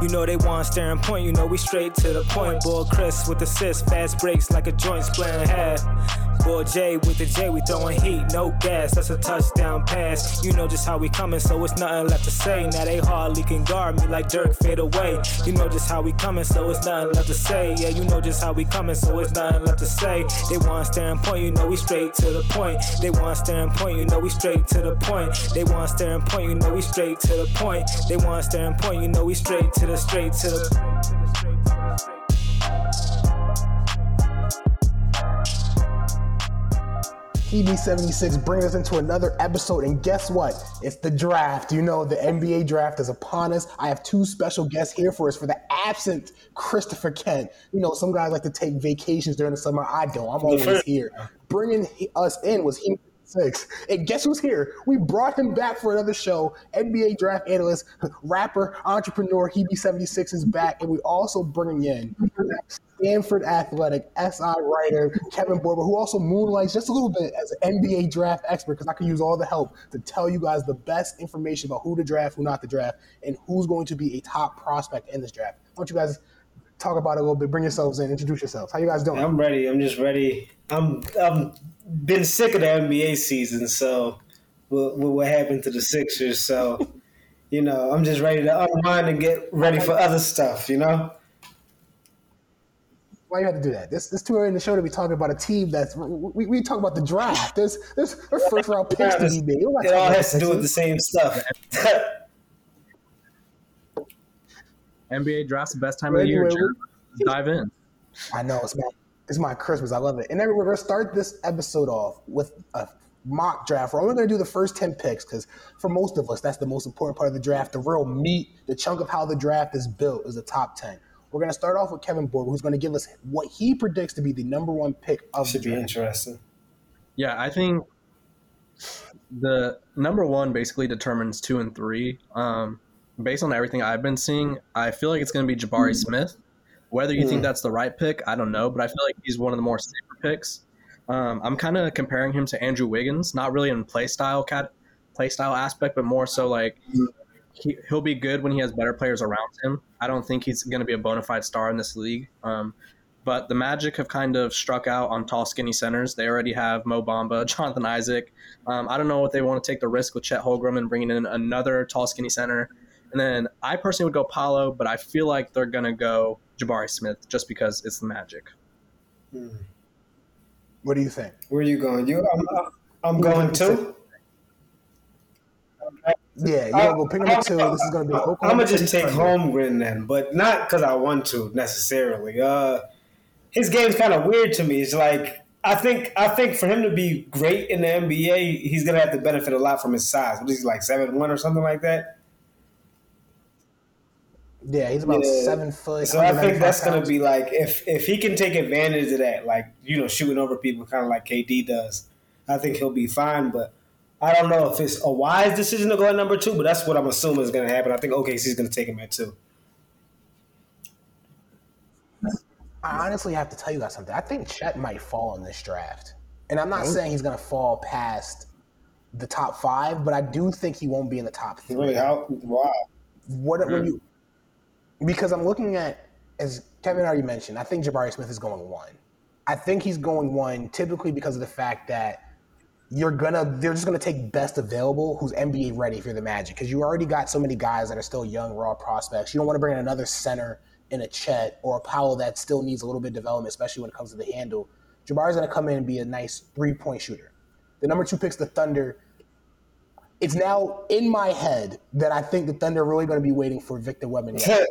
You know they want staring point, you know we straight to the point. Boy Chris with assists, fast breaks like a joint split in half. Boy J with the J, we throwing heat, no gas, that's a touchdown pass. You know just how we coming, so it's nothing left to say. Now they hardly can guard me like Dirk fade away. You know just how we coming, so it's nothing left to say. Yeah, you know just how we coming, so it's nothing left to say. They want staring point, you know we straight to the point. They want staring point, you know we straight to the point. They want staring point, you know we straight to the point. They want staring point, you know we straight to the straight to the. TB76 brings us into another episode, and guess what? It's the draft. You know, the NBA draft is upon us. I have two special guests here for us for the absent Christopher Kent. You know, some guys like to take vacations during the summer. I don't. I'm always here. Bringing us in was TB76. And guess who's here? We brought him back for another show. NBA draft analyst, rapper, entrepreneur, TB76 is back, and we also bringing in Stanford Athletic, SI writer, Kevin Porter, who also moonlights just a little bit as an NBA draft expert, because I can use all the help to tell you guys the best information about who to draft, who not to draft, and who's going to be a top prospect in this draft. Why don't you guys talk about it a little bit, bring yourselves in, introduce yourselves. How you guys doing? I'm ready. I'm just ready. I'm been sick of the NBA season, so what happened to the Sixers, so, you know, I'm just ready to unwind and get ready for other stuff, you know? Why you have to do that? This too early in the show to be talking about a team that's we talk about the draft. There's first round picks to be made. It all has to do with the same stuff. NBA draft's the best time of the year. Dive in. I know it's my Christmas. I love it. And we're gonna start this episode off with a mock draft. We're only going to do the first 10 picks because for most of us that's the most important part of the draft. The real meat, the chunk of how the draft is built, is the top 10. We're going to start off with Kevin Porter, who's going to give us what he predicts to be the number one pick of the draft. Should be interesting. Yeah, I think the number one basically determines 2 and 3. Based on everything I've been seeing, I feel like it's going to be Jabari Smith. Whether you think that's the right pick, I don't know, but I feel like he's one of the more safer picks. I'm kind of comparing him to Andrew Wiggins, not really in play style aspect, but more so like he'll be good when he has better players around him. I don't think he's going to be a bona fide star in this league. But the Magic have kind of struck out on tall, skinny centers. They already have Mo Bamba, Jonathan Isaac. I don't know if they want to take the risk with Chet Holmgren and bringing in another tall, skinny center. And then I personally would go Paolo, but I feel like they're going to go Jabari Smith just because it's the Magic. What do you think? Where are you going? I'm going too. Yeah, we'll pick number 2. This is going to be Oklahoma. I'm going to just take Holmgren then, but not because I want to necessarily. His game's kind of weird to me. It's like I think for him to be great in the NBA, he's going to have to benefit a lot from his size. What is he, like 7'1" or something like that? Yeah, he's about 7 foot. So I think that's going to be like if he can take advantage of that, like, you know, shooting over people kind of like KD does, I think he'll be fine, but I don't know if it's a wise decision to go at number 2, but that's what I'm assuming is going to happen. I think OKC's going to take him at 2. I honestly have to tell you guys something. I think Chet might fall in this draft. And I'm not saying he's going to fall past the top 5, but I do think he won't be in the top 3. Really? Wow. Because I'm looking at, as Kevin already mentioned, I think Jabari Smith is going 1. I think he's going 1 typically because of the fact that they're just gonna take best available, who's NBA ready for the Magic, because you already got so many guys that are still young, raw prospects. You don't want to bring in another center in a Chet or a Powell that still needs a little bit of development, especially when it comes to the handle. Jabari's gonna come in and be a nice 3-point shooter. The number 2 picks the Thunder. It's now in my head that I think the Thunder are really gonna be waiting for Victor Wembanyama.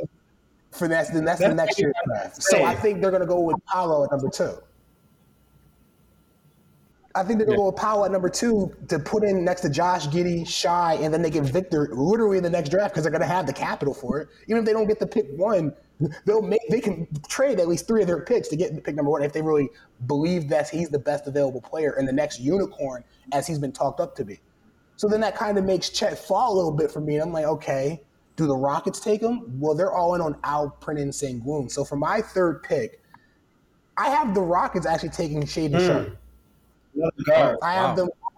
That's the next year's draft. So I think they're gonna go with Paolo at number 2. I think they're going to go with Powell at number 2 to put in next to Josh, Giddey, Shai, and then they get Victor literally in the next draft because they're going to have the capital for it. Even if they don't get the pick 1, they can trade at least 3 of their picks to get pick number 1 if they really believe that he's the best available player and the next unicorn as he's been talked up to be. So then that kind of makes Chet fall a little bit for me. And I'm like, okay, do the Rockets take him? Well, they're all in on Alperen Sengun. So for my 3rd pick, I have the Rockets actually taking Shaedon Sharpe. I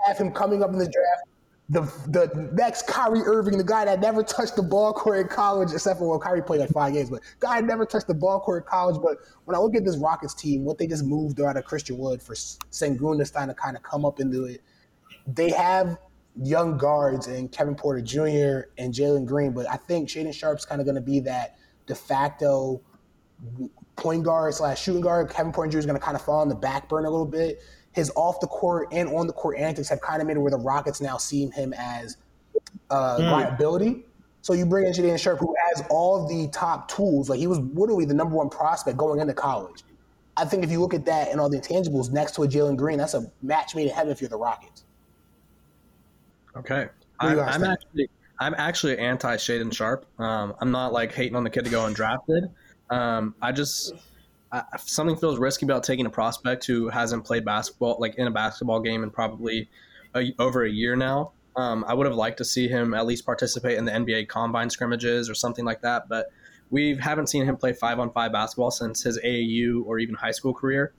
have him coming up in the draft. the next Kyrie Irving, the guy that never touched the ball court in college, except for when Kyrie played like 5 games, but guy never touched the ball court in college. But when I look at this Rockets team, what they just moved out of Christian Wood for Sengun to kind of come up into it, they have young guards and Kevin Porter Jr. and Jalen Green, but I think Shaedon Sharpe's kind of going to be that de facto point guard / shooting guard. Kevin Porter Jr. is going to kind of fall on the back burner a little bit. His off-the-court and on-the-court antics have kind of made it where the Rockets now see him as liability. So you bring in Shaedon Sharpe, who has all the top tools. Like, he was literally the number one prospect going into college. I think if you look at that and all the intangibles next to a Jalen Green, that's a match made in heaven if you're the Rockets. Okay. I'm actually anti Shaedon Sharpe. I'm not, like, hating on the kid to go undrafted. Something feels risky about taking a prospect who hasn't played basketball, like in a basketball game, in probably over a year now. I would have liked to see him at least participate in the NBA combine scrimmages or something like that, but we haven't seen him play 5-on-5 basketball since his AAU or even high school career.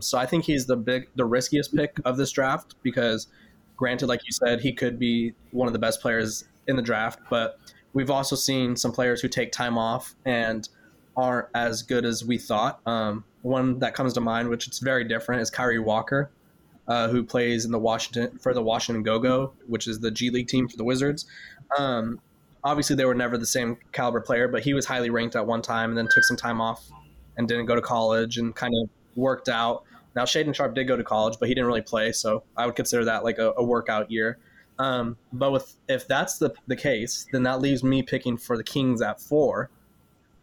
So I think he's the riskiest pick of this draft because, granted, like you said, he could be one of the best players in the draft, but we've also seen some players who take time off and aren't as good as we thought. One that comes to mind, which it's very different, is Kyrie Walker, who plays for the Washington Go-Go, which is the G League team for the Wizards. Obviously, they were never the same caliber player, but he was highly ranked at one time and then took some time off and didn't go to college and kind of worked out. Now, Shaedon Sharpe did go to college, but he didn't really play, so I would consider that like a workout year. But if that's the case, then that leaves me picking for the Kings at 4.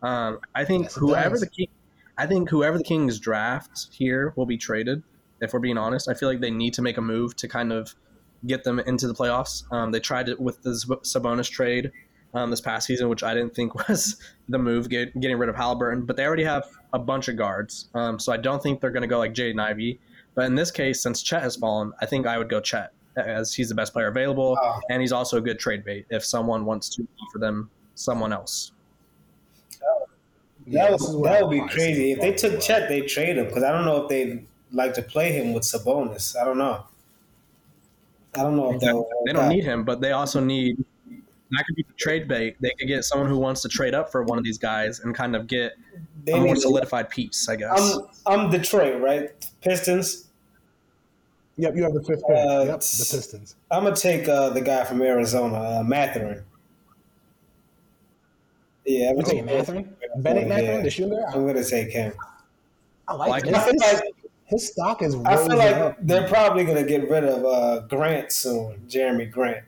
I think whoever the Kings draft here will be traded. If we're being honest, I feel like they need to make a move to kind of get them into the playoffs. They tried it with the Sabonis trade this past season, which I didn't think was the move, getting rid of Haliburton. But they already have a bunch of guards, so I don't think they're going to go like Jaden Ivey. But in this case, since Chet has fallen, I think I would go Chet, as he's the best player available, and he's also a good trade bait if someone wants to offer them someone else. That would be crazy. If they took Chet, they trade him, because I don't know if they'd like to play him with Sabonis. I don't know. Exactly. They don't need him, but they also need – that could be the trade bait. They could get someone who wants to trade up for one of these guys and kind of get a more solidified piece, I guess. I'm Detroit, right? Pistons? Yep, you have the fifth pick. Yep, the Pistons. I'm going to take the guy from Arizona, Mathurin. Yeah, I'm going to take Mathurin. Benedict Mathurin, the shooter? I'm going to take him. I like him. His stock is really up. They're probably going to get rid of Grant soon, Jeremi Grant.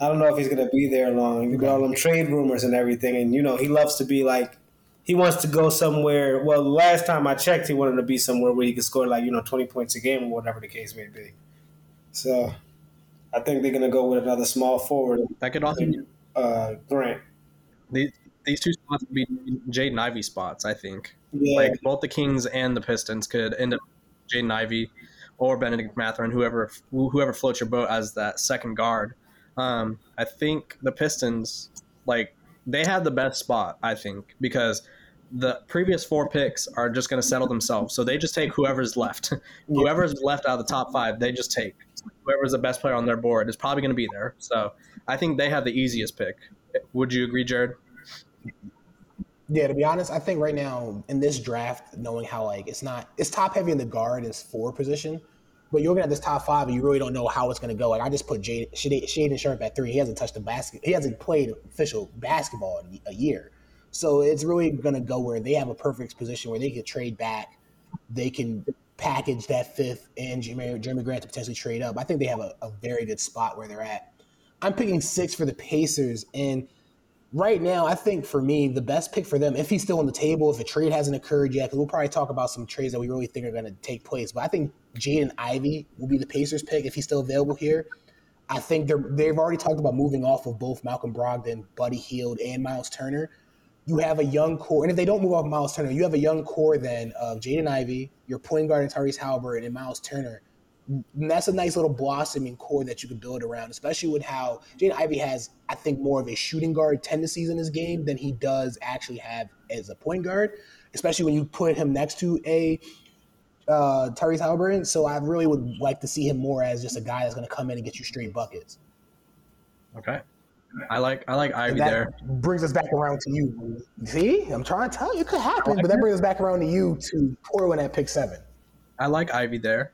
I don't know if he's going to be there long. You got all them trade rumors and everything, and, you know, he loves to be like – he wants to go somewhere – well, last time I checked, he wanted to be somewhere where he could score, 20 points a game or whatever the case may be. So I think they're going to go with another small forward. That could also be Grant. These two spots would be Jaden Ivey spots, I think. Yeah. Like, both the Kings and the Pistons could end up Jaden Ivey or Benedict Mathurin, whoever floats your boat as that second guard. I think the Pistons, they had the best spot, I think, because the previous 4 picks are just going to settle themselves. So they just take whoever's left. Whoever's left out of the top 5, they just take. Whoever's the best player on their board is probably going to be there. So I think they have the easiest pick. Would you agree, Jared? Yeah, to be honest, I think right now in this draft, knowing how it's top heavy in the guard is 4 position, but you're looking at this top 5 and you really don't know how it's going to go. Like, I just put Shaedon Sharpe at 3. He hasn't touched the basket. He hasn't played official basketball in a year, so it's really going to go where they have a perfect position where they can trade back, they can package that 5th and Jeremi Grant to potentially trade up. I think they have a very good spot where they're at. I'm picking 6 for the Pacers, and right now, I think for me, the best pick for them, if he's still on the table, if a trade hasn't occurred yet, because we'll probably talk about some trades that we really think are going to take place. But I think Jaden Ivey will be the Pacers' pick if he's still available here. I think they've already talked about moving off of both Malcolm Brogdon, Buddy Hield, and Myles Turner. You have a young core, and if they don't move off Myles Turner, you have a young core then of Jaden Ivey, your point guard in Tyrese Haliburton, and Myles Turner. And that's a nice little blossoming core that you can build around, especially with how Jaden Ivey has, I think, more of a shooting guard tendencies in his game than he does actually have as a point guard, especially when you put him next to a Tyrese Haliburton. So I really would like to see him more as just a guy that's going to come in and get you straight buckets. Okay. I like Ivey that there. Brings us back around to you. See, I'm trying to tell you, it could happen, but that brings us back around to you to Portland at pick 7. I like Ivey there.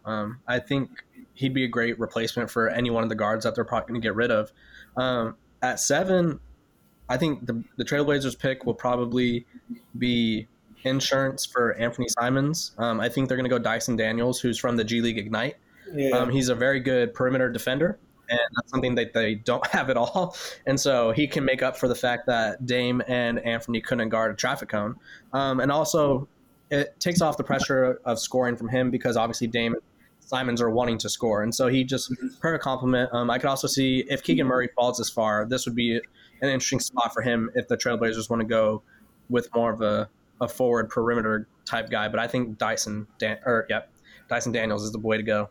I think he'd be a great replacement for any one of the guards that they're probably going to get rid of. At 7, I think the Trailblazers pick will probably be insurance for Anthony Simons. I think they're going to go Dyson Daniels, who's from the G League Ignite. Yeah. He's a very good perimeter defender, and that's something that they don't have at all. And so he can make up for the fact that Dame and Anthony couldn't guard a traffic cone. And also it takes off the pressure of scoring from him because obviously Dame and Simons are wanting to score. And so he just, per compliment, I could also see if Keegan Murray falls this far, this would be an interesting spot for him if the Trailblazers want to go with more of a forward perimeter type guy. But I think Dyson Daniels is the way to go.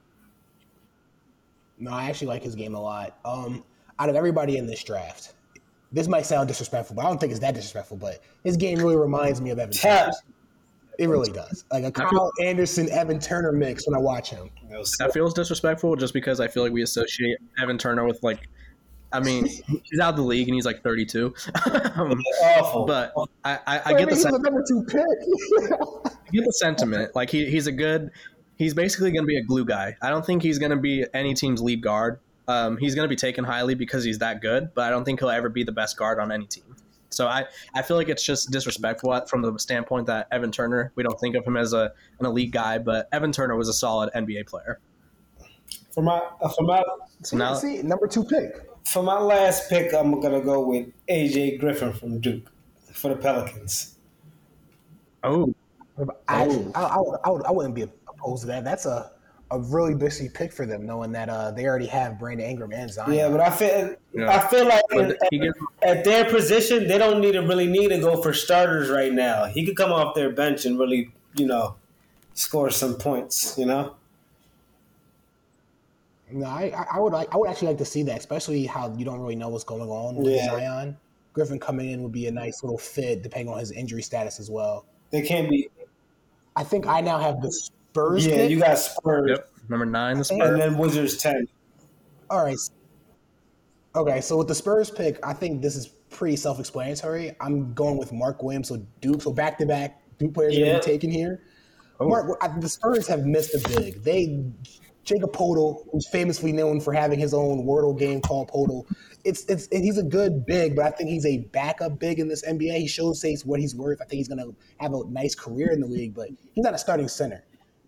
No, I actually like his game a lot. Out of everybody in this draft, this might sound disrespectful, but I don't think it's that disrespectful, but his game really reminds me of Evan Turner. It really does. Like a Kyle Anderson, Evan Turner mix when I watch him. That feels disrespectful just because I feel like we associate Evan Turner with, like, I mean, he's out of the league and he's like 32. Awful. But I get the sentiment. I get the sentiment. Like he's basically going to be a glue guy. I don't think he's going to be any team's lead guard. He's going to be taken highly because he's that good, but I don't think he'll ever be the best guard on any team. So I feel like it's just disrespectful from the standpoint that Evan Turner, we don't think of him as an elite guy, but Evan Turner was a solid NBA player. For my number 2 pick. For my last pick, I'm going to go with A.J. Griffin from Duke for the Pelicans. Oh. I wouldn't be opposed to that. That's a really busy pick for them, knowing that they already have Brandon Ingram and Zion. Yeah, but I feel like at their position, they don't really need to go for starters right now. He could come off their bench and really, score some points, No, I would actually like to see that, especially how you don't really know what's going on with Zion. Griffin coming in would be a nice little fit, depending on his injury status as well. They can't be. I think I now have the Spurs. Yeah, pick. You got Spurs. Yep. Number 9, the Spurs. And then Wizards 10. All right. Okay, so with the Spurs pick, I think this is pretty self-explanatory. I'm going with Mark Williams, so Duke. So back-to-back Duke players are going to be taken here. Oh. The Spurs have missed a big. Jacob Podol, who's famously known for having his own Wordle game called Podol, he's a good big, but I think he's a backup big in this NBA. He showcases what he's worth. I think he's going to have a nice career in the league, but he's not a starting center.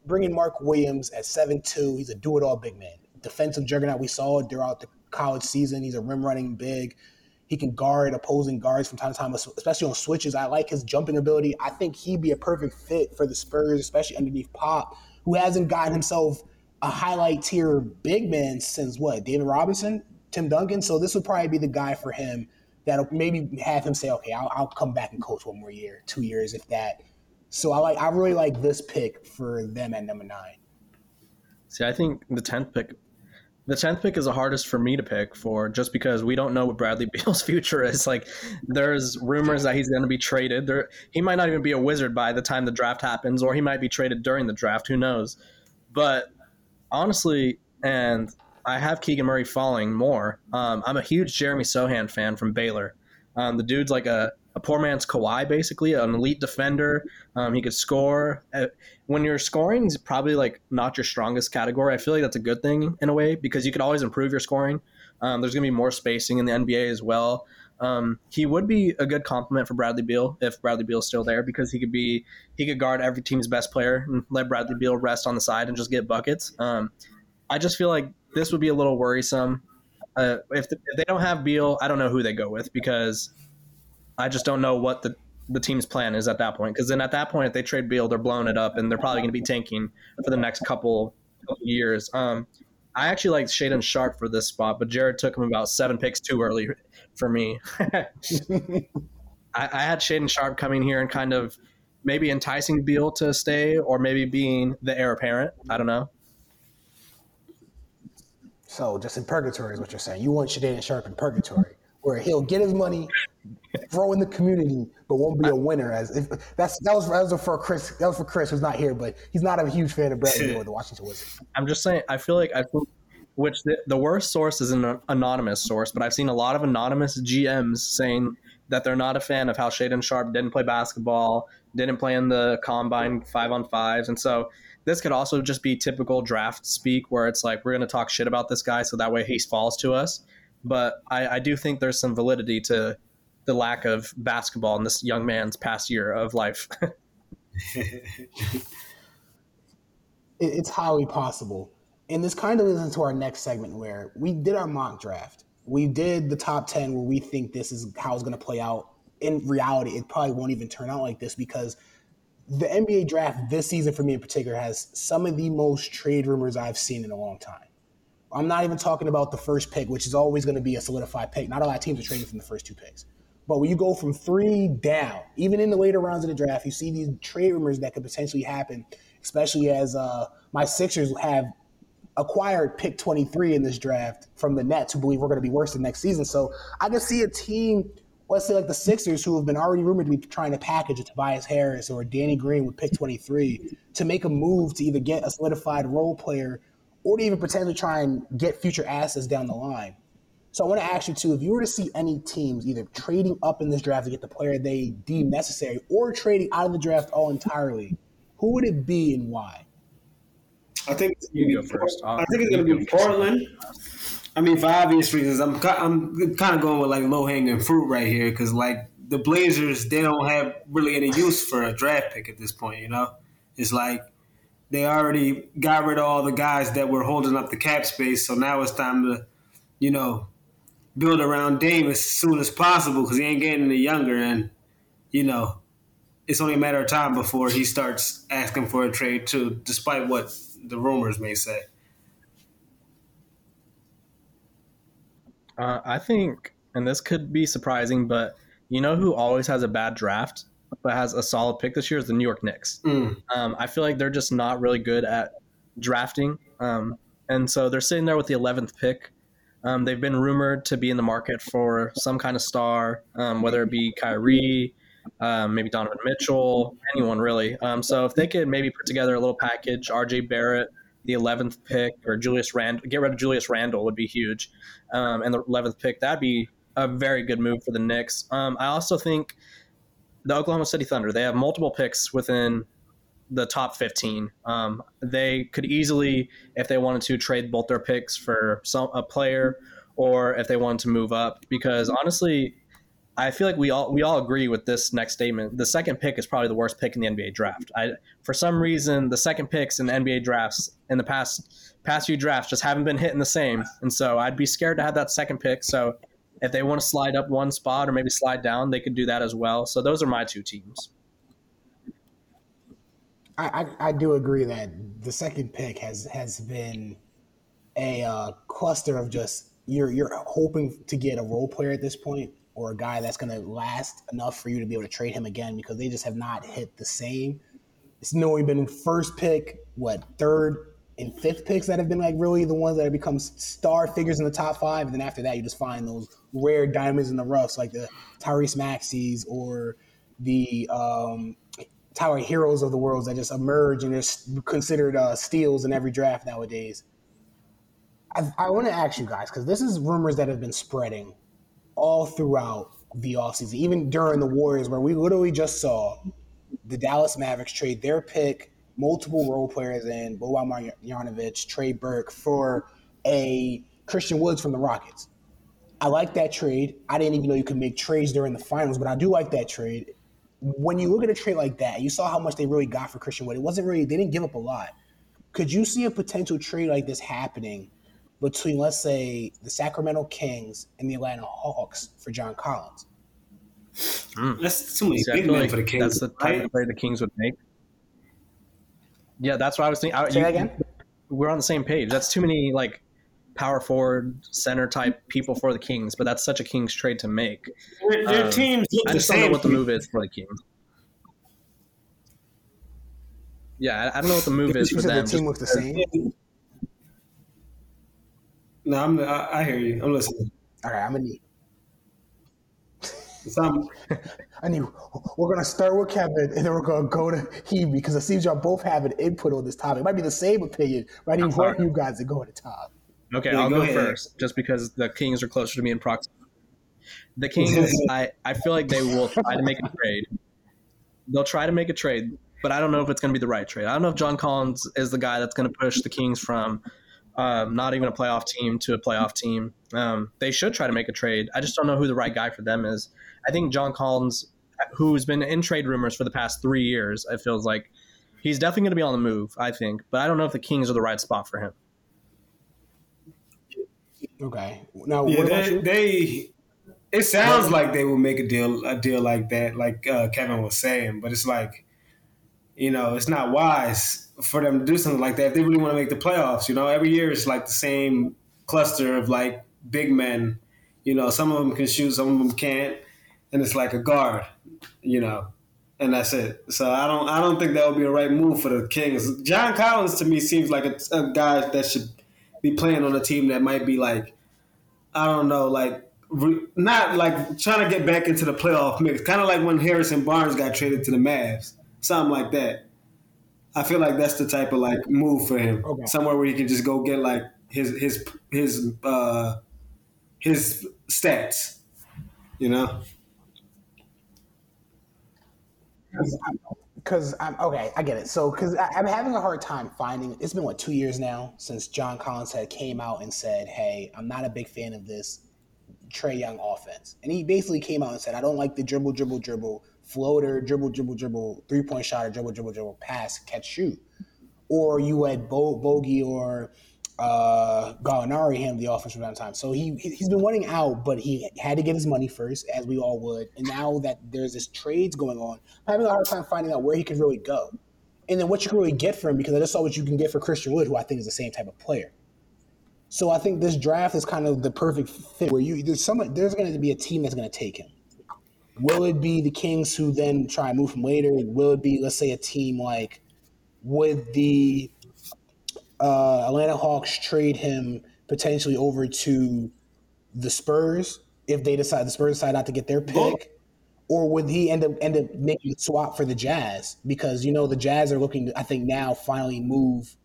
Bringing Mark Williams at 7'2", he's a do-it-all big man. Defensive juggernaut we saw throughout the college season. He's a rim-running big. He can guard opposing guards from time to time, especially on switches. I like his jumping ability. I think he'd be a perfect fit for the Spurs, especially underneath Pop, who hasn't gotten himself – a highlight tier big man since David Robinson, Tim Duncan. So this would probably be the guy for him that'll maybe have him say, okay, I'll come back and coach one more year, 2 years, if that. So I really like this pick for them at number 9. See, I think the 10th pick is the hardest for me to pick for, just because we don't know what Bradley Beal's future is. Like, there's rumors that he's going to be traded. He might not even be a Wizard by the time the draft happens, or he might be traded during the draft. Who knows? But honestly, and I have Keegan Murray falling more. I'm a huge Jeremy Sohan fan from Baylor. The dude's like a poor man's Kawhi, basically, an elite defender. He could score. When you're scoring, it's probably like not your strongest category. I feel like that's a good thing in a way because you could always improve your scoring. There's going to be more spacing in the NBA as well. He would be a good compliment for Bradley Beal if Bradley Beal's still there, because he could guard every team's best player and let Bradley Beal rest on the side and just get buckets. I just feel like this would be a little worrisome. If they don't have Beal, I don't know who they go with, because I just don't know what the team's plan is at that point. Because then at that point, if they trade Beal, they're blowing it up and they're probably going to be tanking for the next couple years. I actually like Shaedon Sharpe for this spot, but Jared took him about 7 picks too early for me. I had Shaedon Sharpe coming here and kind of maybe enticing Beal to stay, or maybe being the heir apparent. I don't know. So just in purgatory is what you're saying. You want Shaedon Sharpe in purgatory, where he'll get his money, throw in the community, but won't be a winner. That was for Chris, who's not here, but he's not a huge fan of Bradley Beal with the Washington Wizards. I'm just saying, I feel like I feel which the worst source is an anonymous source, but I've seen a lot of anonymous GMs saying that they're not a fan of how Shaedon Sharpe didn't play basketball, didn't play in the combine 5-on-5s. And so this could also just be typical draft speak where it's like, we're going to talk shit about this guy so that way he falls to us. But I do think there's some validity to the lack of basketball in this young man's past year of life. It's highly possible. And this kind of is into our next segment where we did our mock draft. We did the top 10 where we think this is how it's going to play out. In reality, it probably won't even turn out like this because the NBA draft this season, for me in particular, has some of the most trade rumors I've seen in a long time. I'm not even talking about the first pick, which is always going to be a solidified pick. Not a lot of teams are trading from the first two picks. But when you go from 3 down, even in the later rounds of the draft, you see these trade rumors that could potentially happen, especially as my Sixers have acquired pick 23 in this draft from the Nets, who believe we're going to be worse the next season. So I can see a team, let's say like the Sixers, who have been already rumored to be trying to package a Tobias Harris or Danny Green with pick 23 to make a move to either get a solidified role player or to even potentially try and get future assets down the line. So I want to ask you too, if you were to see any teams either trading up in this draft to get the player they deem necessary or trading out of the draft all entirely, who would it be and why? I think it's going to be first. I think it's going to be Portland. I mean, for obvious reasons, I'm kind of going with like low hanging fruit right here because like the Blazers, they don't have really any use for a draft pick at this point. You know, it's like they already got rid of all the guys that were holding up the cap space, so now it's time to, you know, build around Dame as soon as possible because he ain't getting any younger, and you know, it's only a matter of time before he starts asking for a trade too, despite what the rumors may say. I think, and this could be surprising, but you know who always has a bad draft but has a solid pick this year is the New York Knicks. I feel like they're just not really good at drafting, and so they're sitting there with the 11th pick. They've been rumored to be in the market for some kind of star, whether it be Kyrie, maybe Donovan Mitchell, anyone really. So if they could maybe put together a little package, RJ Barrett, the 11th pick, or get rid of Julius Randle would be huge. And the 11th pick, that'd be a very good move for the Knicks. I also think the Oklahoma City Thunder, they have multiple picks within the top 15. They could easily, if they wanted to, trade both their picks for a player, or if they wanted to move up, because honestly, I feel like we all agree with this next statement. The second pick is probably the worst pick in the NBA draft. For some reason, the second picks in the NBA drafts in the past few drafts just haven't been hitting the same. And so I'd be scared to have that second pick. So if they want to slide up one spot or maybe slide down, they could do that as well. So those are my two teams. I do agree that the second pick has been a cluster of just you're hoping to get a role player at this point, or a guy that's going to last enough for you to be able to trade him again, because they just have not hit the same. It's only been first pick, third and fifth picks that have been like really the ones that have become star figures in the top 5. And then after that, you just find those rare diamonds in the roughs, like the Tyrese Maxey's or the Tyler Heroes of the world that just emerge and are considered steals in every draft nowadays. I want to ask you guys, because this is rumors that have been spreading all throughout the offseason, even during the Warriors, where we literally just saw the Dallas Mavericks trade their pick, multiple role players in, Boban Marjanovic, Trey Burke, for a Christian Wood from the Rockets. I like that trade. I didn't even know you could make trades during the finals, but I do like that trade. When you look at a trade like that, you saw how much they really got for Christian Wood. It wasn't really, they didn't give up a lot. Could you see a potential trade like this happening between, let's say, the Sacramento Kings and the Atlanta Hawks for John Collins? That's too many big men for the Kings. That's the type of player the Kings would make. Yeah, that's what I was thinking. Say that again? We're on the same page. That's too many, like, power forward, center type people for the Kings, but that's such a Kings trade to make. Their teams look the same. I just don't know what the move is for the Kings. Yeah, I don't know what the move is for them. Their team look the same? No, I hear you. I'm listening. All right, I'm going to need. We're going to start with Kevin, and then we're going to go to Hebe, because it seems y'all both have an input on this topic. It might be the same opinion, but I need one of you guys to go to the top. Okay, yeah, I'll go first, just because the Kings are closer to me in proximity. The Kings, I feel like they will try to make a trade. They'll try to make a trade, but I don't know if it's going to be the right trade. I don't know if John Collins is the guy that's going to push the Kings from not even a playoff team to a playoff team. They should try to make a trade. I just don't know who the right guy for them is. I think John Collins, who's been in trade rumors for the past 3 years, it feels like he's definitely going to be on the move, I think. But I don't know if the Kings are the right spot for him. Okay. Now, yeah, what about you? It sounds like they will make a deal like that, like Kevin was saying, but it's like, you know, it's not wise for them to do something like that if they really want to make the playoffs. You know, every year it's like the same cluster of like big men. You know, some of them can shoot, some of them can't, and it's like a guard. You know, and that's it. So I don't think that would be a right move for the Kings. John Collins to me seems like a guy that should be playing on a team that might be like, I don't know, like. Not like trying to get back into the playoff mix, kind of like when Harrison Barnes got traded to the Mavs, something like that. I feel like that's the type of like move for him, okay. Somewhere where he can just go get like his stats, you know. Because I'm okay, I get it. So because I'm having a hard time finding. It's been 2 years now since John Collins had came out and said, "Hey, I'm not a big fan of this Trae Young offense," and he basically came out and said, "I don't like the dribble, floater, dribble, three-point shot, or dribble, pass, catch, shoot." Or you had Bogey or Gallinari handle the offense from time to time. So he's been wanting out, but he had to get his money first, as we all would. And now that there's this trades going on, I'm having a hard time finding out where he could really go, and then what you can really get for him, because I just saw what you can get for Christian Wood, who I think is the same type of player. So I think this draft is kind of the perfect fit where there's going to be a team that's going to take him. Will it be the Kings who then try and move him later? Will it be, let's say, a team like, would the Atlanta Hawks trade him potentially over to the Spurs if the Spurs decide not to get their pick? Well, or would he end up making a swap for the Jazz? Because, you know, the Jazz are looking to, I think now, finally move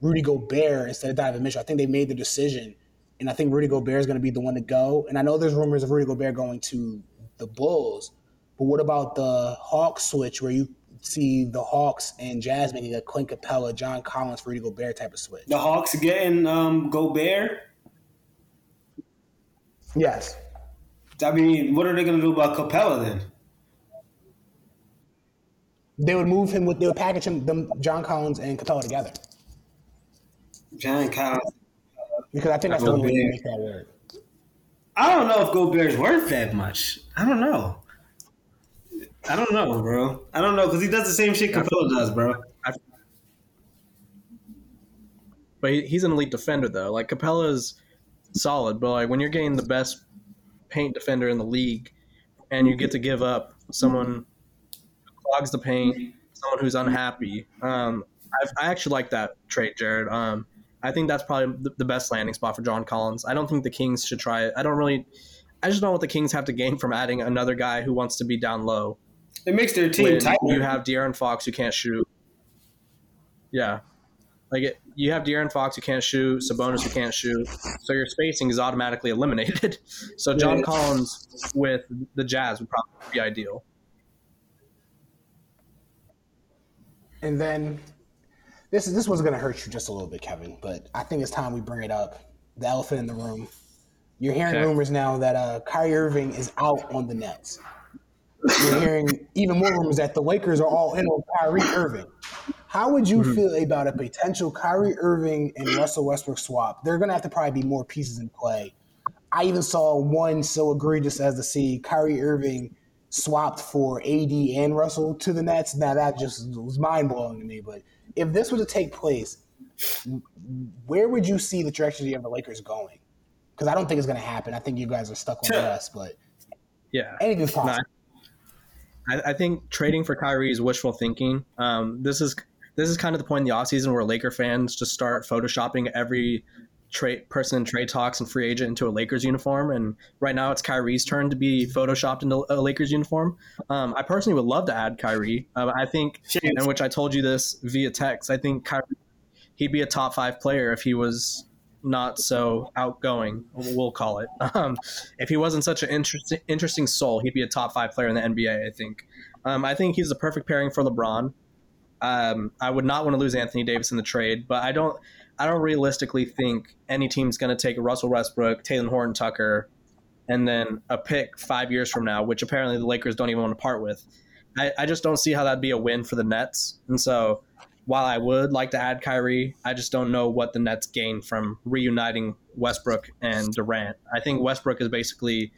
Rudy Gobert instead of Donovan Mitchell. I think they made the decision, and I think Rudy Gobert is going to be the one to go. And I know there's rumors of Rudy Gobert going to the Bulls, but what about the Hawks switch where you see the Hawks and Jazz making a Clint Capella, John Collins, Rudy Gobert type of switch? The Hawks getting Gobert? Yes. I mean, what are they going to do about Capella then? They would move him with – they would package them, John Collins and Capella together. John Collins. Because I think that's the only way you make that work. I don't know if Gobert's worth that much. I don't know, bro. I don't know, because he does the same shit Capella does, bro. But he's an elite defender, though. Like, Capella's solid, but like when you're getting the best paint defender in the league and you get to give up someone who clogs the paint, someone who's unhappy, I actually like that trade, Jared. I think that's probably the best landing spot for John Collins. I don't think the Kings should try it. I just don't know what the Kings have to gain from adding another guy who wants to be down low. It makes their team tight. You have De'Aaron Fox who can't shoot. Yeah. You have De'Aaron Fox who can't shoot, Sabonis who can't shoot. So your spacing is automatically eliminated. So John Collins with the Jazz would probably be ideal. And then this one's going to hurt you just a little bit, Kevin, but I think it's time we bring it up. The elephant in the room. You're hearing rumors now that Kyrie Irving is out on the Nets. You're hearing even more rumors that the Lakers are all in on Kyrie Irving. How would you feel about a potential Kyrie Irving and Russell Westbrook swap? They're going to have to probably be more pieces in play. I even saw one so egregious as to see Kyrie Irving swapped for AD and Russell to the Nets. Now that just was mind-blowing to me, but if this were to take place, where would you see the trajectory of the Lakers going? Because I don't think it's going to happen. I think you guys are stuck on us, but anything's possible. I think trading for Kyrie is wishful thinking. This is kind of the point in the offseason where Laker fans just start photoshopping every person in trade talks and free agent into a Lakers uniform, and right now it's Kyrie's turn to be photoshopped into a Lakers uniform. I personally would love to add Kyrie. I think, and which I told you this via text, I think Kyrie, he'd be a top 5 player if he was not so outgoing, we'll call it. If he wasn't such an interesting soul, he'd be a top five player in the NBA, I think. I think he's the perfect pairing for LeBron. I would not want to lose Anthony Davis in the trade, but I don't realistically think any team's going to take Russell Westbrook, Talen Horton-Tucker, and then a pick 5 years from now, which apparently the Lakers don't even want to part with. I just don't see how that'd be a win for the Nets. And so while I would like to add Kyrie, I just don't know what the Nets gain from reuniting Westbrook and Durant. I think Westbrook is basically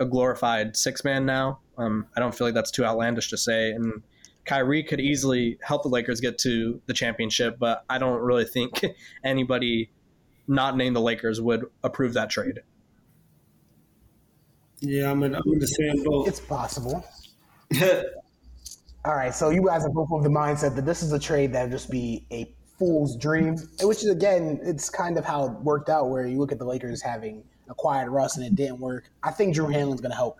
a glorified six-man now. I don't feel like that's too outlandish to say. And Kyrie could easily help the Lakers get to the championship, but I don't really think anybody not named the Lakers would approve that trade. Yeah, I'm going to say both. It's possible. All right, so you guys are both of the mindset that this is a trade that would just be a fool's dream, which is, again, it's kind of how it worked out where you look at the Lakers having acquired Russ and it didn't work. I think Drew Hanlon's going to help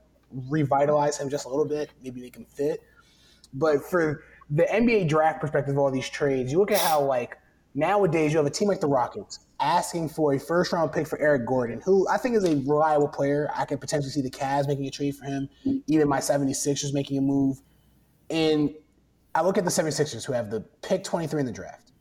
revitalize him just a little bit, maybe make him fit. But for the NBA draft perspective of all these trades, you look at how, like, nowadays you have a team like the Rockets asking for a first-round pick for Eric Gordon, who I think is a reliable player. I could potentially see the Cavs making a trade for him, even my 76ers making a move. And I look at the 76ers, who have the pick 23 in the draft.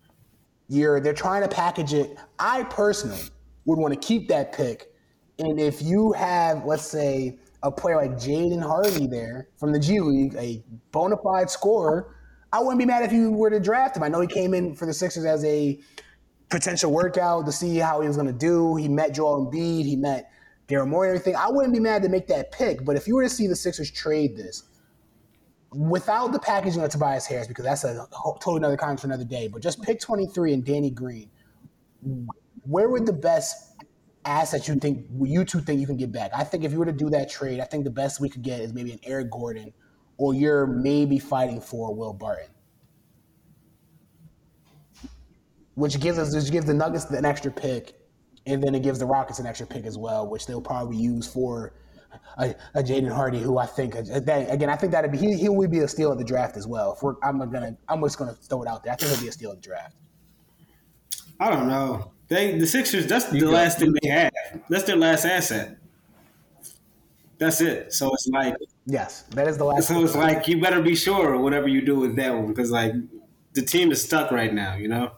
They're trying to package it. I personally would want to keep that pick. And if you have, let's say, a player like Jaden Hardy there from the G League, a bona fide scorer, I wouldn't be mad if you were to draft him. I know he came in for the Sixers as a potential workout to see how he was going to do. He met Joel Embiid. He met Daryl Morey and everything. I wouldn't be mad to make that pick. But if you were to see the Sixers trade this, without the packaging of Tobias Harris, because that's a totally another comment for another day, but just pick 23 and Danny Green, where would the best assets you two think you can get back? I think if you were to do that trade, I think the best we could get is maybe an Eric Gordon, or you're maybe fighting for Will Barton, which gives the Nuggets an extra pick, and then it gives the Rockets an extra pick as well, which they'll probably use for a Jaden Hardy, who I think that'd be he would be a steal of the draft as well. I'm just gonna throw it out there. I think he'll be a steal of the draft. I don't know. The Sixers, that's the last thing they had. That's their last asset. That's it. So it's like, yes, that is the last. So it's like, you better be sure whatever you do with that one, because like the team is stuck right now. You know,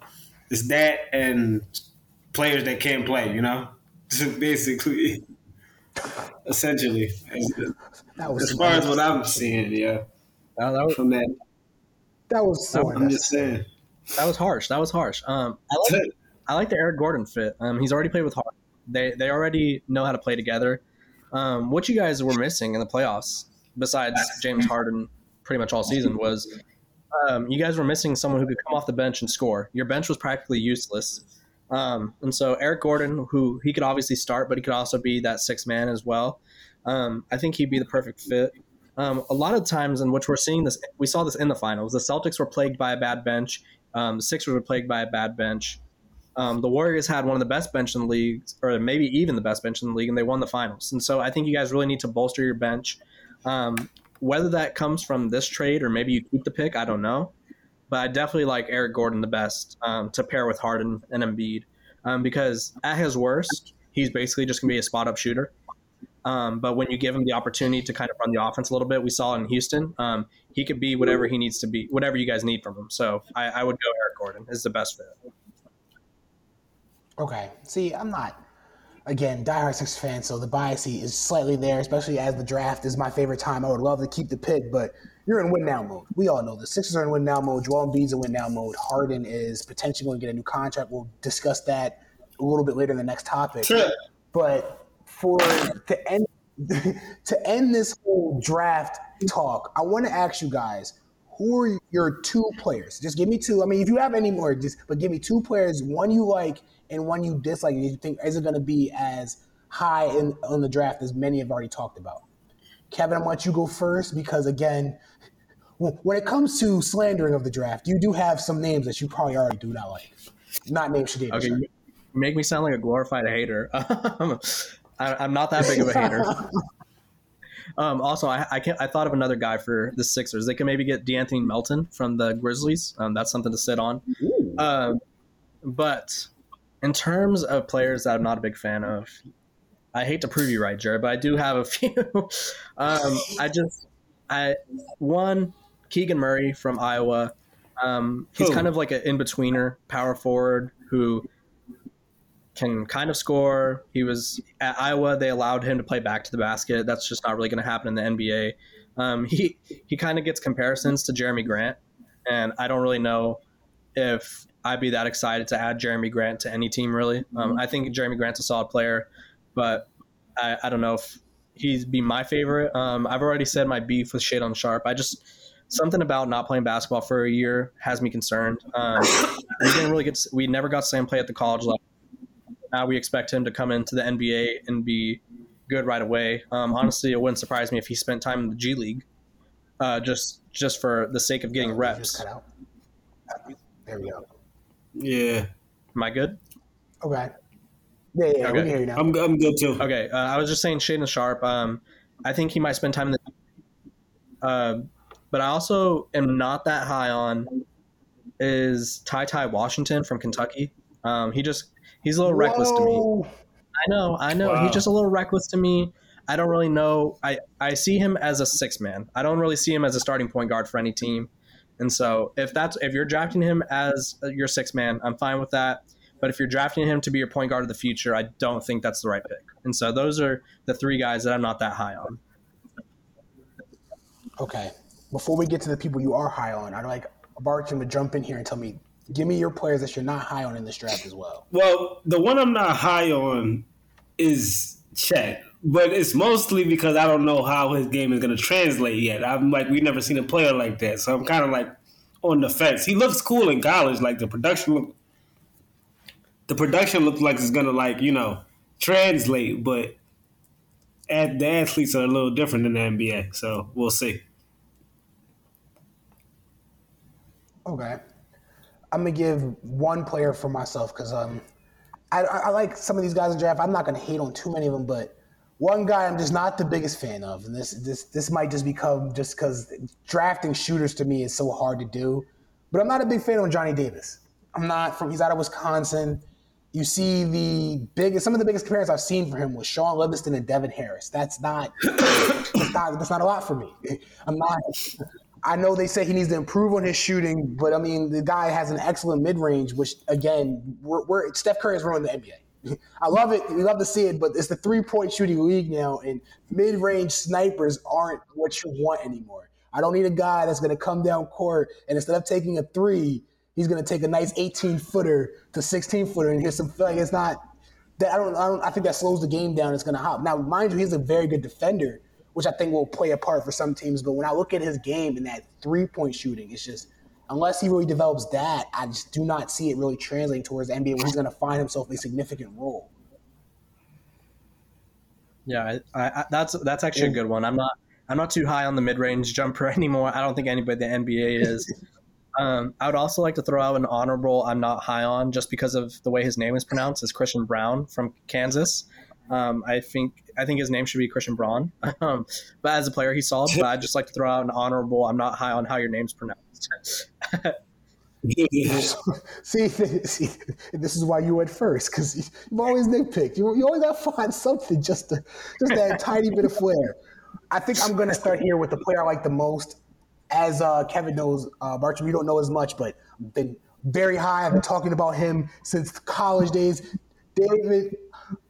it's that and players that can't play. You know, basically, essentially, as far as what I'm seeing, yeah. I'm just saying. That was harsh. I like the Eric Gordon fit. He's already played with Harden. They already know how to play together. What you guys were missing in the playoffs, besides James Harden pretty much all season, was you guys were missing someone who could come off the bench and score. Your bench was practically useless. And so Eric Gordon, who he could obviously start, but he could also be that sixth man as well. I think he'd be the perfect fit. A lot of times in which we're seeing this, we saw this in the finals. The Celtics were plagued by a bad bench. The Sixers were plagued by a bad bench. The Warriors had one of the best bench in the league, or maybe even the best bench in the league, and they won the finals. And so I think you guys really need to bolster your bench. Whether that comes from this trade or maybe you keep the pick, I don't know. But I definitely like Eric Gordon the best to pair with Harden and Embiid because at his worst, he's basically just going to be a spot-up shooter. But when you give him the opportunity to kind of run the offense a little bit, we saw in Houston, he could be whatever he needs to be, whatever you guys need from him. So I would go Eric Gordon is the best fit. Okay. See, I'm not, again, diehard Sixers fan, so the bias is slightly there, especially as the draft is my favorite time. I would love to keep the pick, but you're in win-now mode. We all know the Sixers are in win-now mode. Joel Embiid's in win-now mode. Harden is potentially going to get a new contract. We'll discuss that a little bit later in the next topic. Sure. But to end this whole draft talk, I want to ask you guys, who are your two players? Just give me two. I mean, if you have any more, but give me two players, one you like and one you dislike, and you think isn't going to be as high on the draft as many have already talked about. Kevin, I want you to go first because, again, when it comes to slandering of the draft, you do have some names that you probably already do not like. Not named Shaedon. Okay, you make me sound like a glorified hater. I'm not that big of a hater. Also, I thought of another guy for the Sixers. They could maybe get De'Anthony Melton from the Grizzlies. That's something to sit on. But In terms of players that I'm not a big fan of, I hate to prove you right, Jared, but I do have a few. One, Keegan Murray from Iowa. He's kind of like an in-betweener, power forward who can kind of score. He was at Iowa. They allowed him to play back to the basket. That's just not really going to happen in the NBA. He kind of gets comparisons to Jeremi Grant, and I don't really know if I'd be that excited to add Jeremi Grant to any team, really. I think Jeremi Grant's a solid player, but I don't know if he'd be my favorite. I've already said my beef with Shaedon Sharpe. Something about not playing basketball for a year has me concerned. We never got to see him play at the college level. Now we expect him to come into the NBA and be good right away. Honestly, it wouldn't surprise me if he spent time in the G League, just for the sake of getting reps. There we go. Yeah. Am I good? Okay. Yeah, okay. We can hear you now. I'm good too. Okay. I was just saying Shaedon Sharpe. I think he might spend time in the. But I also am not that high on is Ty Washington from Kentucky. He's a little reckless to me. I know. Wow. He's just a little reckless to me. I don't really know. I see him as a six man. I don't really see him as a starting point guard for any team. And so if you're drafting him as your six man, I'm fine with that. But if you're drafting him to be your point guard of the future, I don't think that's the right pick. And so those are the three guys that I'm not that high on. Okay. Before we get to the people you are high on, I'd like Barton to jump in here and tell me, give me your players that you're not high on in this draft as well. Well, the one I'm not high on is Chet, but it's mostly because I don't know how his game is going to translate yet. I'm like, we've never seen a player like that, so I'm kind of like on the fence. He looks cool in college, like the production looks like it's going to translate, but the athletes are a little different in the NBA, so we'll see. Okay, I'm gonna give one player for myself because I like some of these guys in draft. I'm not gonna hate on too many of them, but one guy I'm just not the biggest fan of, and this might just become just because drafting shooters to me is so hard to do. But I'm not a big fan of Johnny Davis. He's out of Wisconsin. You see some of the biggest comparisons I've seen for him was Sean Livingston and Devin Harris. That's not a lot for me. I know they say he needs to improve on his shooting, but, the guy has an excellent mid-range, which, again, Steph Curry has ruined the NBA. I love it. We love to see it, but it's the three-point shooting league now, and mid-range snipers aren't what you want anymore. I don't need a guy that's going to come down court, and instead of taking a three, he's going to take a nice 18-footer to 16-footer, and here's some feeling. It's not – I think that slows the game down. It's going to hop. Now, mind you, he's a very good defender, which I think will play a part for some teams. But when I look at his game and that three-point shooting, it's just unless he really develops that, I just do not see it really translating towards the NBA where he's going to find himself a significant role. Yeah, that's actually a good one. I'm not too high on the mid-range jumper anymore. I don't think anybody in the NBA is. I would also like to throw out an honorable I'm not high on just because of the way his name is pronounced is Christian Braun from Kansas. I think his name should be Christian Braun. But as a player, he's solid. But I'd just like to throw out an honorable. I'm not high on how your name's pronounced. see, this is why you went first because you've always nitpicked. You always got to find something just that tiny bit of flair. I think I'm going to start here with the player I like the most. As Kevin knows, Bartram, you don't know as much, but I've been very high. I've been talking about him since college days. David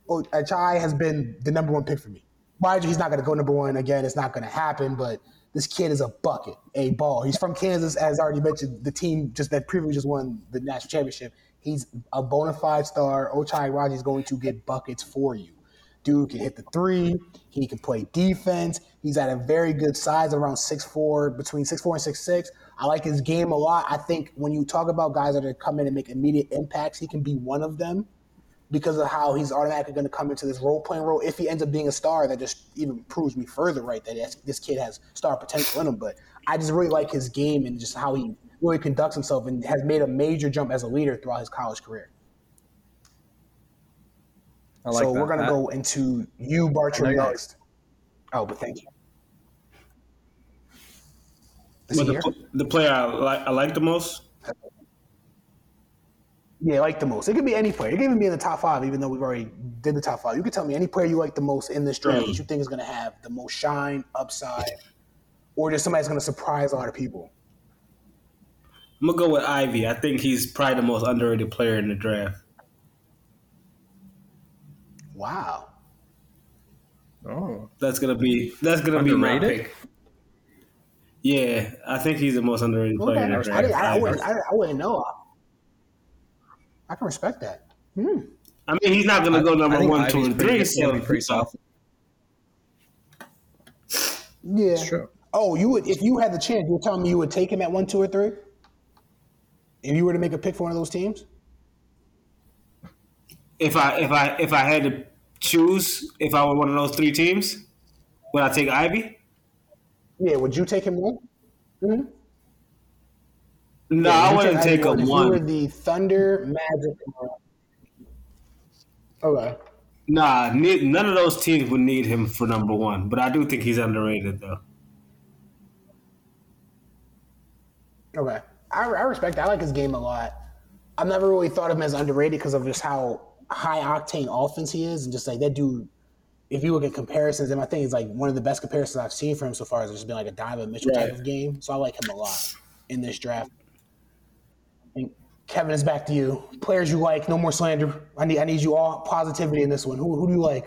Ochai has been the number one pick for me. Mind you, he's not going to go number one again. It's not going to happen, but this kid is a bucket, a ball. He's from Kansas, as already mentioned, the team that previously just won the national championship. He's a bona fide star. Ochai Roger is going to get buckets for you. Dude can hit the three. He can play defense. He's at a very good size, around 6'4", between 6'4 and 6'6". I like his game a lot. I think when you talk about guys that are come in and make immediate impacts, he can be one of them, because of how he's automatically going to come into this role-playing role. If he ends up being a star, that just even proves me further, right, that this kid has star potential in him. But I just really like his game and just how he really conducts himself and has made a major jump as a leader throughout his college career. I like so that. We're going to go into you, Bartram, next. Oh, but thank you. The player I like the most? Yeah, like the most. It could be any player. It could even be in the top five, even though we've already did the top five. You could tell me any player you like the most in this draft that you think is going to have the most shine, upside, or just somebody's going to surprise a lot of people. I'm going to go with Ivy. I think he's probably the most underrated player in the draft. Wow. Oh. That's gonna be my pick. Yeah, I think he's the most underrated player in the draft. I wouldn't know. I can respect that. I mean, he's not going to go number 1, 2, and 3. So pretty soft. Yeah. It's true. Oh, you would if you had the chance. You were telling me you would take him at 1, 2, or 3. If you were to make a pick for one of those teams. If I had to choose, if I were one of those three teams, would I take Ivy? Yeah. Would you take him one? Mm-hmm. No, yeah, I wouldn't take a one. You were the Thunder, Magic. Okay. Nah, none of those teams would need him for number one, but I do think he's underrated, though. Okay. I respect that. I like his game a lot. I've never really thought of him as underrated because of just how high-octane offense he is. And just, like, that dude, if you look at comparisons, and I think it's, like, one of the best comparisons I've seen for him so far has just been, like, a Donovan Mitchell type of game. So I like him a lot in this draft. Kevin, it's back to you. Players you like, no more slander. I need you all positivity in this one. Who do you like?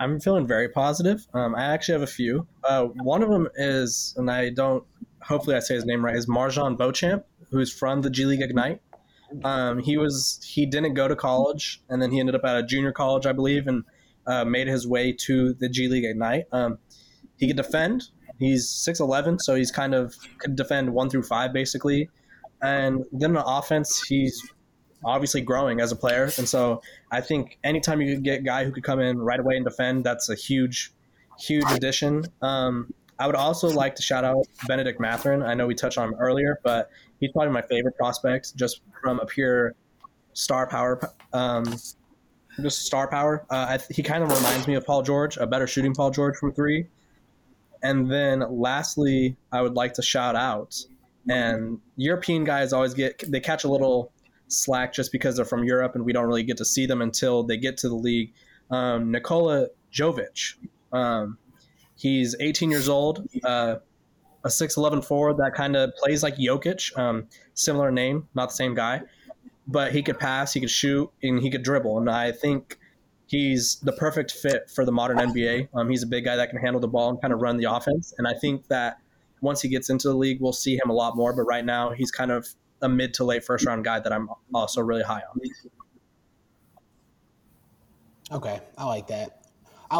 I'm feeling very positive. I actually have a few. One of them is, and I don't. Hopefully, I say his name right. Is Marjon Beauchamp, who's from the G League Ignite. He didn't go to college, and then he ended up at a junior college, I believe, and made his way to the G League Ignite. He could defend. He's 6'11", so he's kind of could defend 1 through 5 basically. And then on offense, he's obviously growing as a player. And so I think anytime you could get a guy who could come in right away and defend, that's a huge, huge addition. I would also like to shout out Benedict Mathurin. I know we touched on him earlier, but he's probably my favorite prospect just from a pure star power. Just star power. He kind of reminds me of Paul George, a better shooting Paul George from 3. And then lastly, I would like to shout out. And European guys always catch a little slack just because they're from Europe and we don't really get to see them until they get to the league. Nikola Jovic, he's 18 years old, a 6'11" forward that kind of plays like Jokic, similar name, not the same guy, but he could pass, he could shoot, and he could dribble. And I think he's the perfect fit for the modern NBA. He's a big guy that can handle the ball and kind of run the offense. And I think that once he gets into the league, we'll see him a lot more. But right now, he's kind of a mid to late first-round guy that I'm also really high on. Okay, I like that. I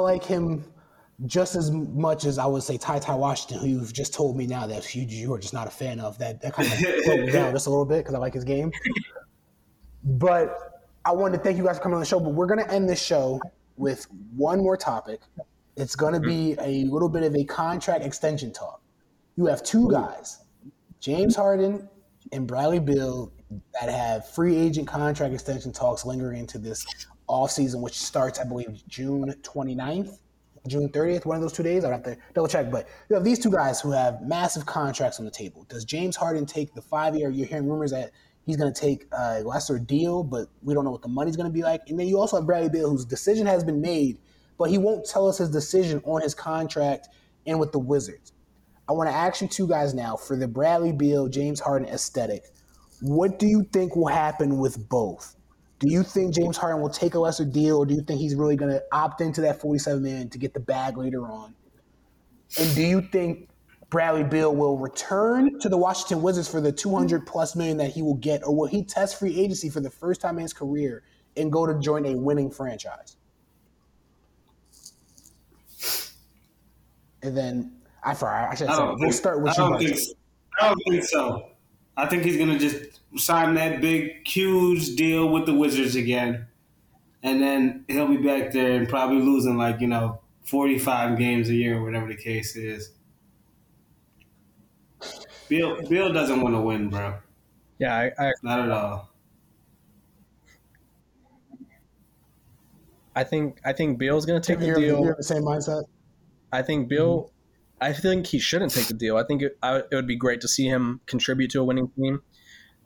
like him just as much as I would say Ty Washington, who you've just told me now that you are just not a fan of. That kind of broke me down just a little bit because I like his game. But I wanted to thank you guys for coming on the show. But we're going to end this show with one more topic. It's going to be a little bit of a contract extension talk. You have two guys, James Harden and Bradley Beal, that have free agent contract extension talks lingering into this offseason, which starts, I believe, June 29th, June 30th, one of those 2 days. I'll have to double check. But you have these two guys who have massive contracts on the table. Does James Harden take the 5-year? You're hearing rumors that he's going to take a lesser deal, but we don't know what the money's going to be like. And then you also have Bradley Beal, whose decision has been made, but he won't tell us his decision on his contract and with the Wizards. I want to ask you two guys now for the Bradley Beal, James Harden aesthetic. What do you think will happen with both? Do you think James Harden will take a lesser deal, or do you think he's really going to opt into that 47 million to get the bag later on? And do you think Bradley Beal will return to the Washington Wizards for the 200 plus million that he will get, or will he test free agency for the first time in his career and go to join a winning franchise? And then we'll start with you. I don't think so. I think he's going to just sign that big, huge deal with the Wizards again. And then he'll be back there and probably losing 45 games a year or whatever the case is. Bill doesn't want to win, bro. Yeah, not at all. I think Bill's going to take the deal. You have the same mindset? I think Bill, I think he shouldn't take the deal. I think it would be great to see him contribute to a winning team.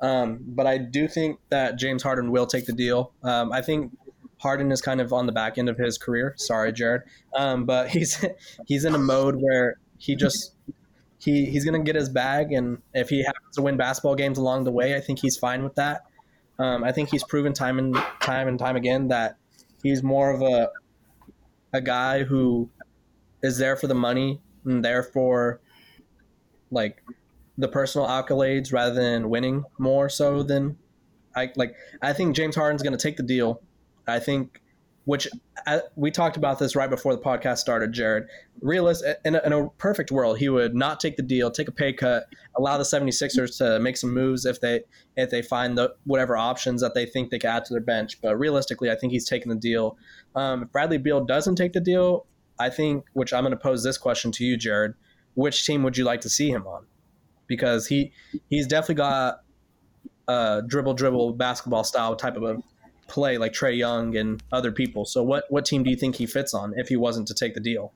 But I do think that James Harden will take the deal. I think Harden is kind of on the back end of his career. Sorry, Jared. But he's in a mode where he's going to get his bag. And if he happens to win basketball games along the way, I think he's fine with that. I think he's proven time and time again that he's more of a guy who is there for the money and there for like the personal accolades rather than winning more so than I think James Harden's going to take the deal. I think, we talked about this right before the podcast started, Jared. In a perfect world, he would not take the deal, take a pay cut, allow the 76ers to make some moves if they find whatever options that they think they can add to their bench. But realistically, I think he's taking the deal. If Bradley Beal doesn't take the deal, I think, which I'm going to pose this question to you, Jared, which team would you like to see him on? Because he's definitely got a dribble basketball style type of a play like Trae Young and other people. So what team do you think he fits on if he wasn't to take the deal?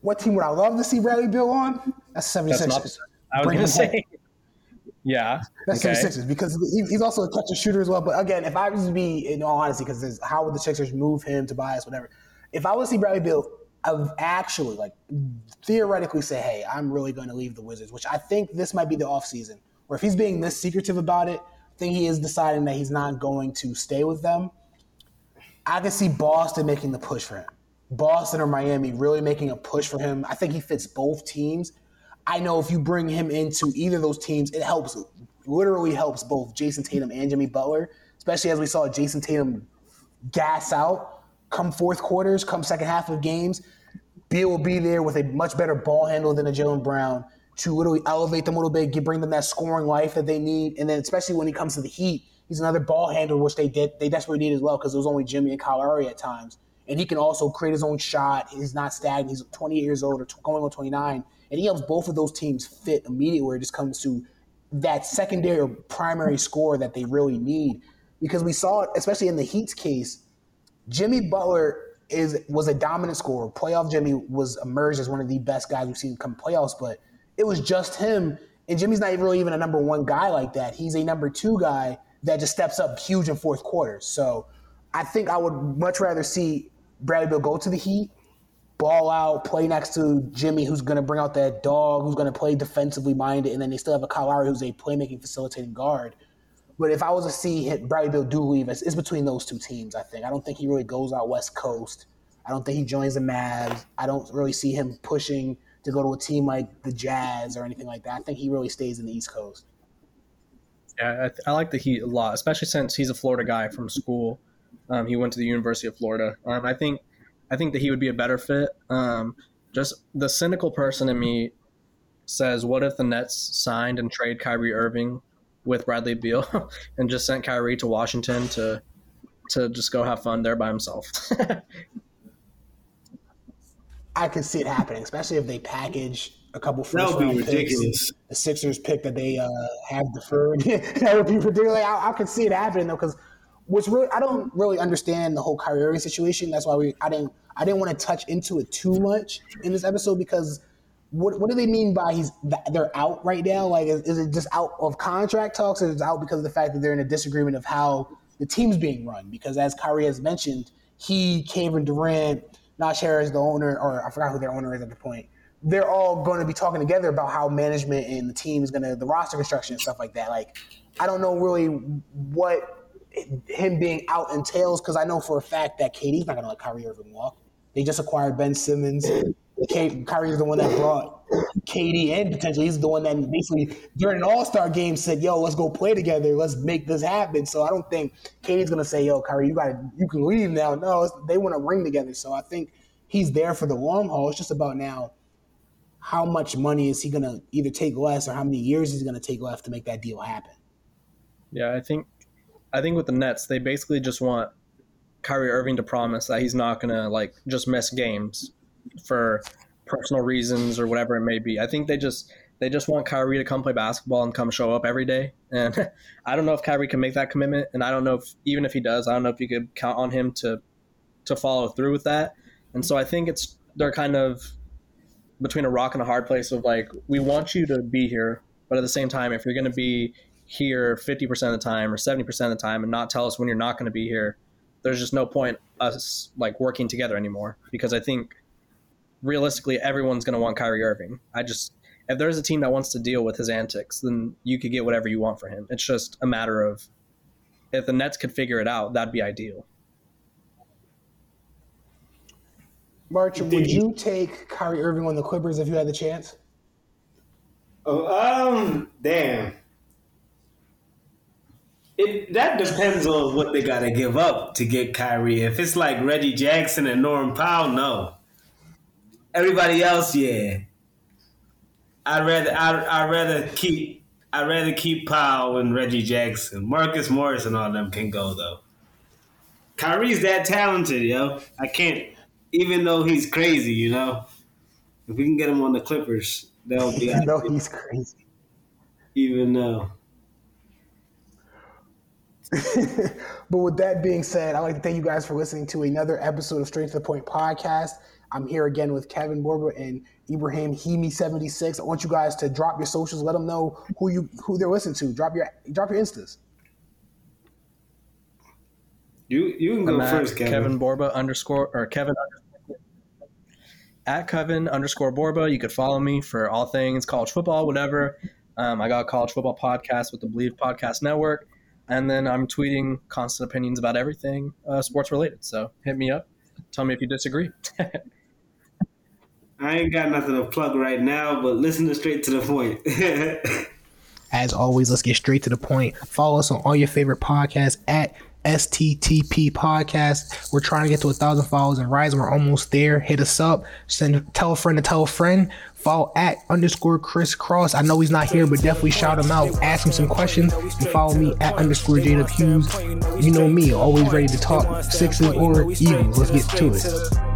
What team would I love to see Bradley Beal on? That's 76ers. I was going to say. Yeah. That's okay. 76ers because he's also a clutch shooter as well. But again, if I was to be, in all honesty, because how would the Sixers move him, Tobias, whatever. If I was to see Bradley Beal, I would actually theoretically say, hey, I'm really going to leave the Wizards, which I think this might be the offseason. Or if he's being this secretive about it, I think he is deciding that he's not going to stay with them. I can see Boston making the push for him. Boston or Miami really making a push for him. I think he fits both teams. I know if you bring him into either of those teams, it helps, literally helps both Jason Tatum and Jimmy Butler, especially as we saw Jason Tatum gas out come fourth quarters, come second half of games. Beal will be there with a much better ball handle than a Jaylen Brown to literally elevate them a little bit, bring them that scoring life that they need. And then especially when he comes to the Heat, he's another ball handler, which they desperately need as well because it was only Jimmy and Kyle Lowry at times. And he can also create his own shot. He's not stagnant. He's 28 years old or going on 29. And he helps both of those teams fit immediately where it just comes to that secondary or primary score that they really need. Because we saw it, especially in the Heat's case, Jimmy Butler was a dominant scorer. Playoff Jimmy was emerged as one of the best guys we've seen come playoffs, but it was just him, and Jimmy's not really even a number one guy like that. He's a number two guy that just steps up huge in fourth quarter. So I think I would much rather see Bradley Beal go to the Heat, ball out, play next to Jimmy, who's going to bring out that dog, who's going to play defensively minded, and then they still have a Kyle Lowry who's a playmaking, facilitating guard. But if I was to see Bradley Beal do leave, it's between those two teams, I think. I don't think he really goes out West Coast. I don't think he joins the Mavs. I don't really see him pushing to go to a team like the Jazz or anything like that. I think he really stays in the East Coast. Yeah, I like the Heat a lot, especially since he's a Florida guy from school. He went to the University of Florida. I think that he would be a better fit. Just the cynical person in me says, what if the Nets signed and trade Kyrie Irving with Bradley Beal and just sent Kyrie to Washington to just go have fun there by himself? I can see it happening, especially if they package a couple first round picks. That would be ridiculous. The Sixers pick that they have deferred. That would be ridiculous. I can see it happening though, because I don't really understand the whole Kyrie Irving situation. That's why I didn't want to touch into it too much in this episode, because what do they mean by they're out right now? Like, is it just out of contract talks, or is it out because of the fact that they're in a disagreement of how the team's being run? Because as Kyrie has mentioned, he, Kevin Durant, Nash Harris, the owner, or I forgot who their owner is at the point, they're all going to be talking together about how management and the team is going to, the roster construction and stuff like that. Like, I don't know really what him being out entails, because I know for a fact that KD's not going to let Kyrie Irving walk. They just acquired Ben Simmons. Kyrie's the one that brought KD in, potentially. He's the one that basically during an all-star game said, yo, let's go play together. Let's make this happen. So I don't think KD's going to say, yo, Kyrie, you can leave now. No, they want to ring together. So I think he's there for the long haul. It's just about now how much money is he going to either take less, or how many years he's going to take left to make that deal happen. Yeah, I think with the Nets, they basically just want Kyrie Irving to promise that he's not going to just miss games for personal reasons or whatever it may be. I think they just want Kyrie to come play basketball and come show up every day. And I don't know if Kyrie can make that commitment. And I don't know if, even if he does, I don't know if you could count on him to follow through with that. And so I think they're kind of between a rock and a hard place of we want you to be here, But at the same time, if you're going to be here 50% of the time or 70% of the time and not tell us when you're not going to be here, there's just no point us like working together anymore, because I think realistically everyone's going to want Kyrie Irving. If there's a team that wants to deal with his antics, then you could get whatever you want for him. It's just a matter of if the Nets could figure it out, that'd be ideal. March, would you take Kyrie Irving on the Clippers if you had the chance? Damn. That depends on what they got to give up to get Kyrie. If it's like Reggie Jackson and Norm Powell, no. Everybody else, yeah. I'd rather keep Powell and Reggie Jackson. Marcus Morris and all them can go though. Kyrie's that talented, yo. I can't, even though he's crazy, you know. If we can get him on the Clippers, they'll be. Even though he's crazy. Even though. But with that being said, I'd like to thank you guys for listening to another episode of Straight to the Point podcast. I'm here again with Kevin Borba and Ibrahim Hemi76. I want you guys to drop your socials. Let them know who they're listening to. Drop your Instas. You can go first, Kevin. Kevin Borba @ Kevin _ Borba. You could follow me for all things college football, whatever. I got a college football podcast with the Believe Podcast Network. And then I'm tweeting constant opinions about everything sports related. So hit me up. Tell me if you disagree. I ain't got nothing to plug right now, but listen to Straight to the Point. As always, let's get straight to the point. Follow us on all your favorite podcasts @ STTP Podcast. We're trying to get to 1,000 followers and rise. We're almost there. Hit us up. Tell a friend to tell a friend. Follow @ _ Chris Cross. I know he's not here, but definitely shout him out. Ask him some questions. And follow me @ _ Jada Hughes. You know me, always ready to talk. Sixers or Eagles. Let's get to it.